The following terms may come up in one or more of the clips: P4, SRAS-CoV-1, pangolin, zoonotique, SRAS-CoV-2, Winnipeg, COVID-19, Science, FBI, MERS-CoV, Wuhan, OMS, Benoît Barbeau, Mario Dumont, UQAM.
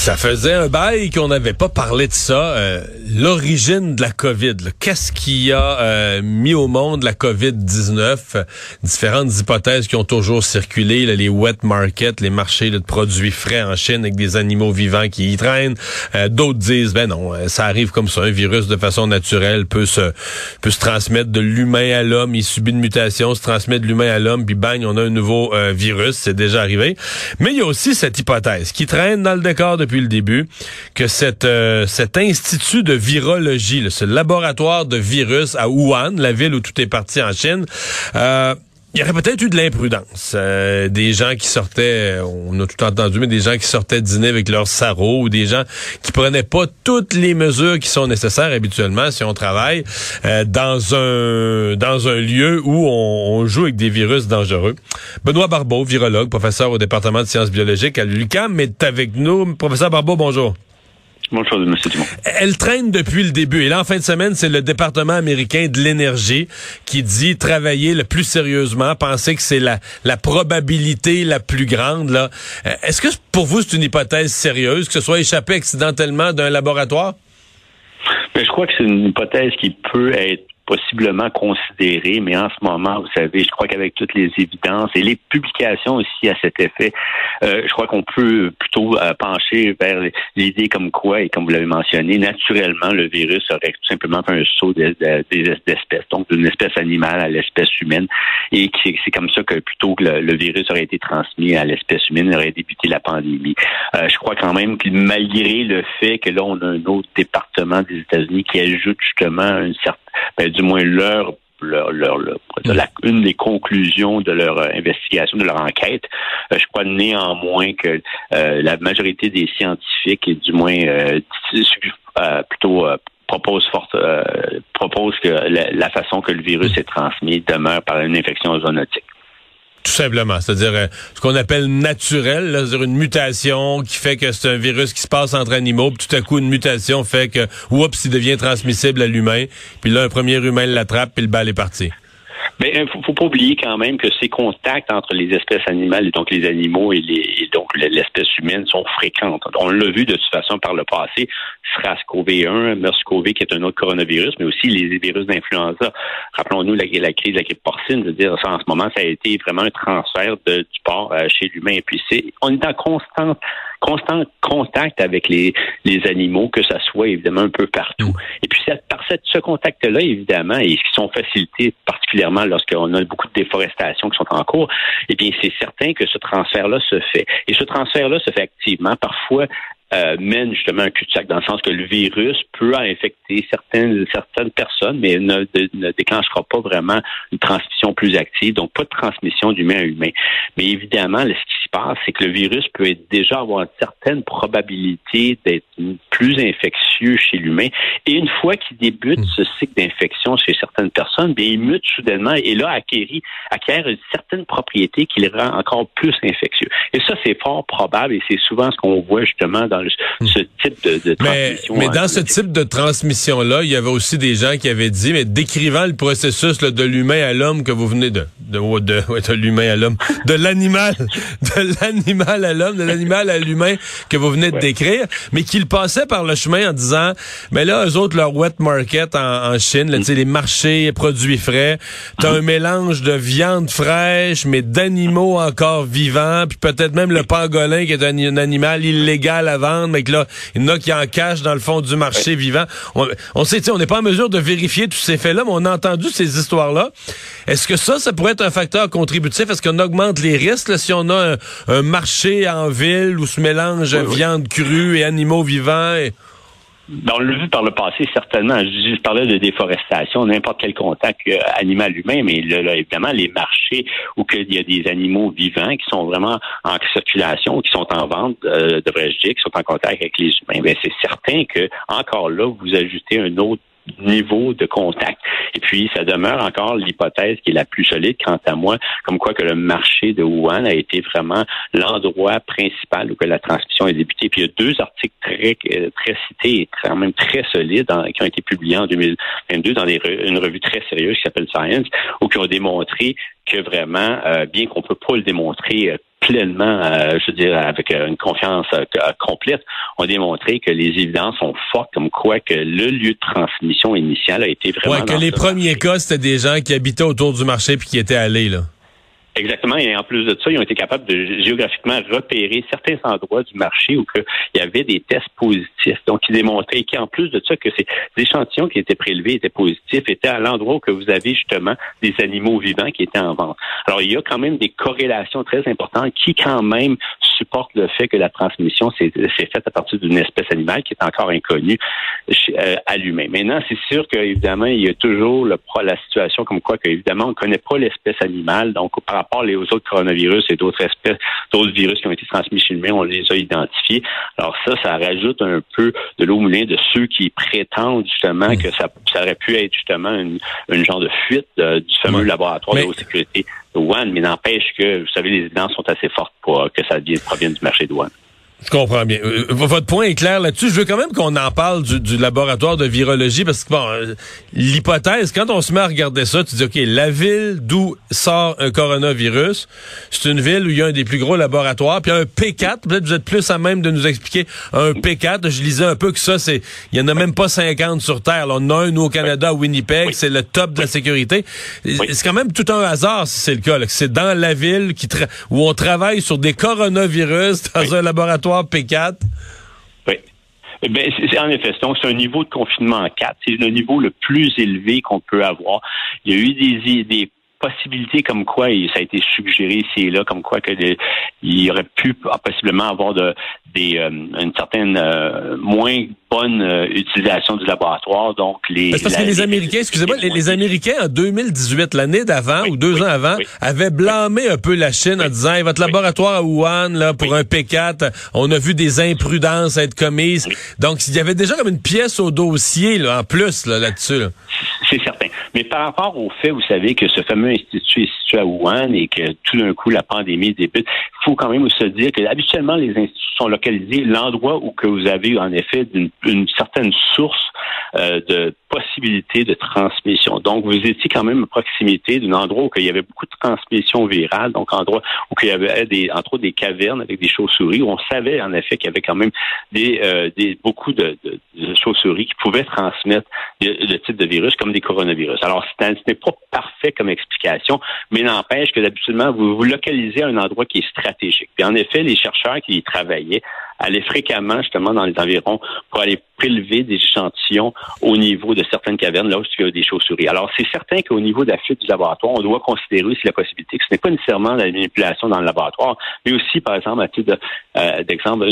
Ça faisait un bail qu'on n'avait pas parlé de ça. L'origine de la COVID. Là. Qu'est-ce qui a mis au monde la COVID-19? Différentes hypothèses qui ont toujours circulé. Là, les wet markets, les marchés là, de produits frais en Chine avec des animaux vivants qui y traînent. D'autres disent, ben non, ça arrive comme ça. Un virus de façon naturelle peut se transmettre de l'humain à l'homme. Il subit une mutation, se transmet de l'humain à l'homme, puis bang, on a un nouveau virus. C'est déjà arrivé. Mais il y a aussi cette hypothèse qui traîne dans le décor depuis le début, que cet institut de virologie, là, ce laboratoire de virus à Wuhan, la ville où tout est parti en Chine, il y aurait peut-être eu de l'imprudence. Des gens qui sortaient, on a tout entendu, mais des gens qui sortaient dîner avec leur sarrau ou des gens qui prenaient pas toutes les mesures qui sont nécessaires habituellement si on travaille dans un lieu où on joue avec des virus dangereux. Benoît Barbeau, virologue, professeur au département de sciences biologiques à l'UQAM, est avec nous. Professeur Barbeau, bonjour. Bonjour, M. Dumont. Elle traîne depuis le début. Et là, en fin de semaine, c'est le département américain de l'énergie qui dit travailler le plus sérieusement, penser que c'est la probabilité la plus grande. Là. Est-ce que pour vous, c'est une hypothèse sérieuse que ce soit échappé accidentellement d'un laboratoire? Mais je crois que c'est une hypothèse qui peut être possiblement considéré, mais en ce moment, vous savez, je crois qu'avec toutes les évidences et les publications aussi à cet effet, je crois qu'on peut plutôt pencher vers l'idée comme quoi, et comme vous l'avez mentionné, naturellement, le virus aurait tout simplement fait un saut d'espèces, donc d'une espèce animale à l'espèce humaine, et c'est comme ça que plutôt que le virus aurait été transmis à l'espèce humaine, aurait débuté la pandémie. Je crois quand même que malgré le fait que là, on a un autre département des États-Unis qui ajoute justement une certaine du moins une des conclusions de leur investigation, de leur enquête. Je crois néanmoins que la majorité des scientifiques, et du moins proposent que la façon que le virus est transmis demeure par une infection zoonotique. Tout simplement, c'est-à-dire ce qu'on appelle naturel, là, c'est-à-dire une mutation qui fait que c'est un virus qui se passe entre animaux, puis tout à coup une mutation fait que, oups, il devient transmissible à l'humain, puis là un premier humain l'attrape, puis le bal est parti. Mais il faut pas oublier quand même que ces contacts entre les espèces animales, et donc les animaux et donc l'espèce humaine sont fréquentes. On l'a vu de toute façon par le passé, SRAS-CoV-1, MERS-CoV qui est un autre coronavirus, mais aussi les virus d'influenza. Rappelons-nous la crise de la grippe porcine, c'est-à-dire ça en ce moment, ça a été vraiment un transfert du porc chez l'humain. Et puis on est en constant contact avec les animaux, que ça soit évidemment un peu partout. Et puis par ce contact-là, évidemment, et qui sont facilités particulièrement lorsqu'on a beaucoup de déforestations qui sont en cours, eh bien, c'est certain que ce transfert-là se fait. Et ce transfert-là se fait activement, parfois mène justement un cul-de-sac, dans le sens que le virus peut infecter certaines personnes, mais ne déclenchera pas vraiment une transmission plus active, donc pas de transmission d'humain à humain. Mais évidemment, ce qui se passe, c'est que le virus peut avoir une certaine probabilité d'être plus infectieux chez l'humain, et une fois qu'il débute ce cycle d'infection chez certaines personnes, bien, il mute soudainement et là acquiert une certaine propriété qui le rend encore plus infectieux. Et ça, c'est fort probable, et c'est souvent ce qu'on voit justement dans ce type de transmission. Mais dans ce type de transmission-là, il y avait aussi des gens qui avaient dit, mais décrivant le processus là, de l'humain à l'homme que vous venez de l'humain à l'homme, de l'animal à l'homme, de l'animal à l'humain que vous venez de décrire, mais qu'il passaient par le chemin en disant, mais là, eux autres, leur wet market en Chine, là, tu sais, les marchés, produits frais, t'as un mélange de viande fraîche, mais d'animaux encore vivants, puis peut-être même le pangolin, qui est un animal illégal à vendre, mais que là, il y en a qui en cachent dans le fond du marché vivant. On sait, tu sais, on n'est pas en mesure de vérifier tous ces faits-là, mais on a entendu ces histoires-là. Est-ce que ça pourrait être un facteur contributif? Est-ce qu'on augmente les risques là, si on a un marché en ville où se mélange viande crue et animaux vivants? On l'a vu par le passé, certainement. Je parlais de déforestation, n'importe quel contact animal-humain, mais là, évidemment, les marchés où il y a des animaux vivants qui sont vraiment en circulation, qui sont en vente, devrais-je dire, qui sont en contact avec les humains, bien, c'est certain que encore là, vous ajoutez un autre niveau de contact. Et puis, ça demeure encore l'hypothèse qui est la plus solide, quant à moi, comme quoi que le marché de Wuhan a été vraiment l'endroit principal où que la transmission est débutée. Puis, il y a deux articles très cités et quand même très solides qui ont été publiés en 2022 dans une revue très sérieuse qui s'appelle Science, où qui ont démontré que vraiment, bien qu'on ne peut pas le démontrer pleinement, je veux dire, avec une confiance complète, on a démontré que les évidences sont fortes, comme quoi que le lieu de transmission initial a été vraiment... Ouais, que les premiers cas, c'était des gens qui habitaient autour du marché puis qui étaient allés, là. Exactement, et en plus de ça, ils ont été capables de géographiquement repérer certains endroits du marché où il y avait des tests positifs. Donc, ils démontraient qu'en plus de ça, que ces échantillons qui étaient prélevés étaient positifs, étaient à l'endroit où que vous avez justement des animaux vivants qui étaient en vente. Alors, il y a quand même des corrélations très importantes qui quand même supportent le fait que la transmission s'est faite à partir d'une espèce animale qui est encore inconnue à l'humain. Maintenant, c'est sûr qu'évidemment, il y a toujours la situation comme quoi qu'évidemment, on ne connaît pas l'espèce animale, donc par rapport aux autres coronavirus et d'autres espèces, d'autres virus qui ont été transmis chez l'humain, on les a identifiés. Alors ça rajoute un peu de l'eau au moulin de ceux qui prétendent justement que ça aurait pu être justement une genre de fuite du fameux laboratoire de haute sécurité de Wuhan, mais n'empêche que, vous savez, les évidences sont assez fortes pour que ça provienne du marché de Wuhan. Je comprends bien. Votre point est clair là-dessus. Je veux quand même qu'on en parle du laboratoire de virologie parce que, bon, l'hypothèse, quand on se met à regarder ça, tu dis, OK, la ville d'où sort un coronavirus, c'est une ville où il y a un des plus gros laboratoires, puis un P4, peut-être vous êtes plus à même de nous expliquer un P4. Je lisais un peu que ça, c'est, il y en a même pas 50 sur Terre. Là, on en a un, nous, au Canada, à Winnipeg, c'est le top de la sécurité. C'est quand même tout un hasard, si c'est le cas, là, que c'est dans la ville où on travaille sur des coronavirus dans un laboratoire P4. Oui. Ben, c'est en effet, donc c'est un niveau de confinement 4. C'est le niveau le plus élevé qu'on peut avoir. Il y a eu des possibilité comme quoi, et ça a été suggéré ici et là, comme quoi que il y aurait pu possiblement avoir une certaine moins bonne utilisation du laboratoire. Donc les Américains, excusez-moi, les Américains en 2018, l'année d'avant ou deux ans avant, avaient blâmé un peu la Chine en disant votre laboratoire à Wuhan là pour un P4, on a vu des imprudences être commises. Donc il y avait déjà comme une pièce au dossier là en plus là-dessus. Là. C'est certain. Mais par rapport au fait, vous savez, que ce fameux institut est situé à Wuhan et que tout d'un coup, la pandémie débute, il faut quand même se dire que habituellement, les instituts sont localisés l'endroit où que vous avez en effet une certaine source de possibilité de transmission. Donc, vous étiez quand même à proximité d'un endroit où il y avait beaucoup de transmission virale, donc endroit où il y avait entre autres des cavernes avec des chauves-souris, où on savait en effet qu'il y avait quand même beaucoup de chauves-souris qui pouvaient transmettre le type de virus comme des coronavirus. Alors, ce n'est pas parfait comme explication, mais n'empêche que d'habitude, vous localisez à un endroit qui est stratégique. Puis en effet, les chercheurs qui y travaillaient allaient fréquemment justement dans les environs pour aller prélever des échantillons au niveau de certaines cavernes, là où il y a des chauves-souris. Alors, c'est certain qu'au niveau de la fuite du laboratoire, on doit considérer aussi la possibilité que ce n'est pas nécessairement la manipulation dans le laboratoire, mais aussi, par exemple, à titre d'exemple,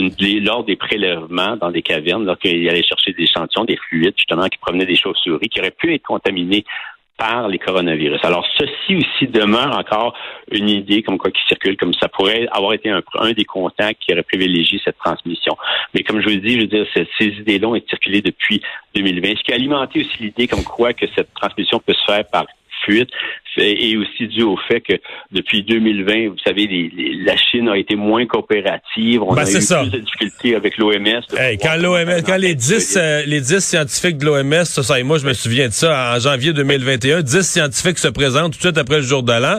lors des prélèvements dans des cavernes, lorsqu'ils allaient chercher des échantillons, des fluides, justement, qui provenaient des chauves-souris, qui auraient pu être contaminés par les coronavirus. Alors, ceci aussi demeure encore une idée comme quoi qui circule, comme ça pourrait avoir été un des contacts qui aurait privilégié cette transmission. Mais comme je vous le dis, je veux dire, ces idées-là ont été circulées depuis 2020, ce qui a alimenté aussi l'idée comme quoi que cette transmission peut se faire par fuite est aussi due au fait que depuis 2020, vous savez, la Chine a été moins coopérative. On a eu plus de difficultés avec l'OMS. Quand les 10 scientifiques de l'OMS, ça et moi, je me souviens de ça, en janvier 2021, 10 scientifiques se présentent tout de suite après le jour de l'an,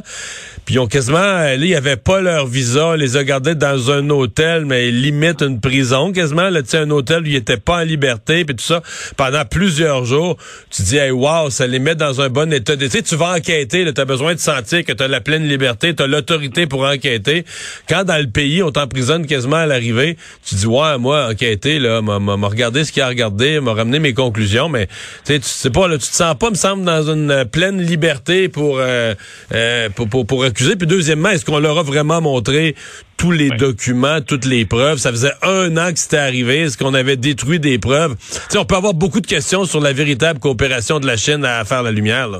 puis ils ont quasiment, là, ils n'avaient pas leur visa, ils les ont gardés dans un hôtel, mais limite une prison, quasiment, là, tu sais, un hôtel où ils n'étaient pas en liberté, puis tout ça, pendant plusieurs jours. Tu dis, hey, wow, ça les met dans un bon état. Tu sais, tu vas enquêter, t'as besoin de sentir que t'as la pleine liberté, t'as l'autorité pour enquêter. Quand dans le pays, on t'emprisonne quasiment à l'arrivée, tu dis, ouais, moi, enquêter, là, m'a regardé ce qu'il a regardé, m'a ramené mes conclusions, mais, tu sais pas, là, tu te sens pas, me semble, dans une pleine liberté pour accuser. Puis deuxièmement, est-ce qu'on leur a vraiment montré tous les documents, toutes les preuves? Ça faisait un an que c'était arrivé. Est-ce qu'on avait détruit des preuves? Tu sais, on peut avoir beaucoup de questions sur la véritable coopération de la Chine à faire la lumière, là.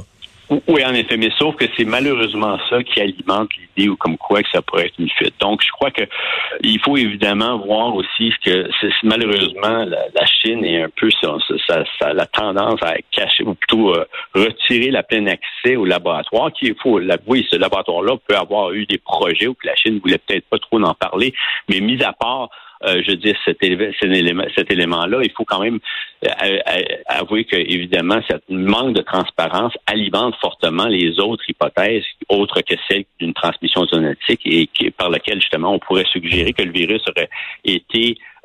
Oui, en effet, mais sauf que c'est malheureusement ça qui alimente l'idée ou comme quoi que ça pourrait être une fuite. Donc, je crois que il faut évidemment voir aussi que malheureusement la Chine est un peu la tendance à cacher ou plutôt retirer la pleine accès au laboratoire. Qui faut l'avouer, ce laboratoire-là peut avoir eu des projets où la Chine voulait peut-être pas trop en parler, mais mis à part. Je dis cet élément-là, il faut quand même avouer que évidemment, ce manque de transparence alimente fortement les autres hypothèses, autres que celle d'une transmission zoonotique et par laquelle justement on pourrait suggérer que le virus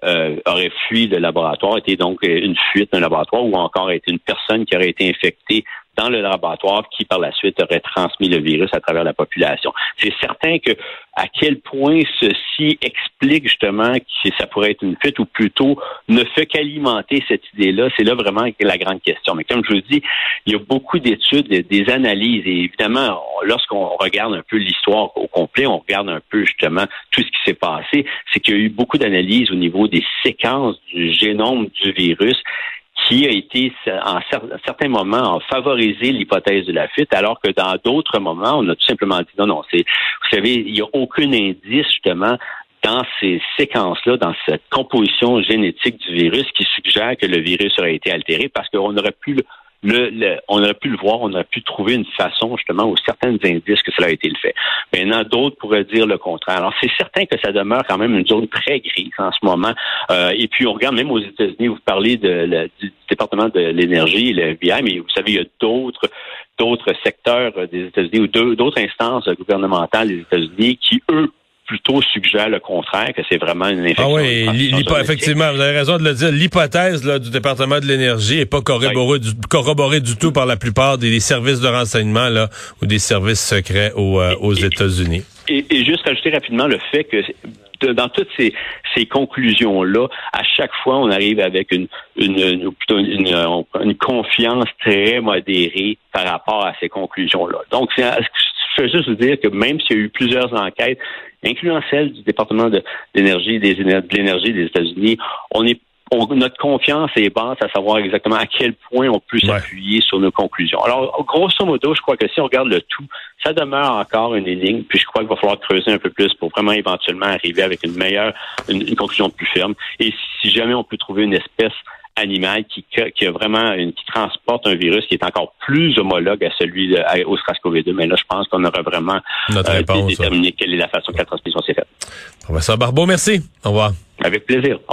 aurait fui le laboratoire, était donc une fuite d'un laboratoire ou encore était une personne qui aurait été infectée dans le laboratoire qui, par la suite, aurait transmis le virus à travers la population. C'est certain que à quel point ceci explique justement que ça pourrait être une fuite ou plutôt ne fait qu'alimenter cette idée-là, c'est là vraiment la grande question. Mais comme je vous dis, il y a beaucoup d'études, des analyses et évidemment, lorsqu'on regarde un peu l'histoire au complet, on regarde un peu justement tout ce qui s'est passé, c'est qu'il y a eu beaucoup d'analyses au niveau des séquences du génome du virus qui a été, en certains moments, favorisé l'hypothèse de la fuite, alors que dans d'autres moments, on a tout simplement dit non, vous savez, il n'y a aucun indice, justement, dans ces séquences-là, dans cette composition génétique du virus qui suggère que le virus aurait été altéré parce qu'on aurait pu on aurait pu le voir, on aurait pu trouver une façon, justement, ou certains indices que cela a été le fait. Maintenant, d'autres pourraient dire le contraire. Alors, c'est certain que ça demeure quand même une zone très grise en ce moment. Et puis, on regarde même aux États-Unis, vous parlez du département de l'énergie, le FBI, mais vous savez, il y a d'autres secteurs des États-Unis ou d'autres instances gouvernementales des États-Unis qui, eux, plutôt suggère le contraire, que c'est vraiment une infection. Ah oui, effectivement, vous avez raison de le dire. L'hypothèse du département de l'énergie n'est pas corroborée du tout par la plupart des services de renseignement là ou des services secrets aux États-Unis. Et juste ajouter rapidement le fait que dans toutes ces conclusions-là, à chaque fois, on arrive avec une confiance très modérée par rapport à ces conclusions-là. Donc, je veux juste vous dire que même s'il y a eu plusieurs enquêtes, incluant celle du département de l'énergie des États-Unis, notre confiance est basse à savoir exactement à quel point on peut s'appuyer sur nos conclusions. Alors, grosso modo, je crois que si on regarde le tout, ça demeure encore une énigme, puis je crois qu'il va falloir creuser un peu plus pour vraiment éventuellement arriver avec une conclusion plus ferme. Et si jamais on peut trouver une espèce animal qui a vraiment qui transporte un virus qui est encore plus homologue à celui au SRAS-CoV-2, mais là je pense qu'on aura vraiment déterminé quelle est la façon que la transmission s'est faite. Professeur Barbeau, merci. Au revoir. Avec plaisir. Au revoir.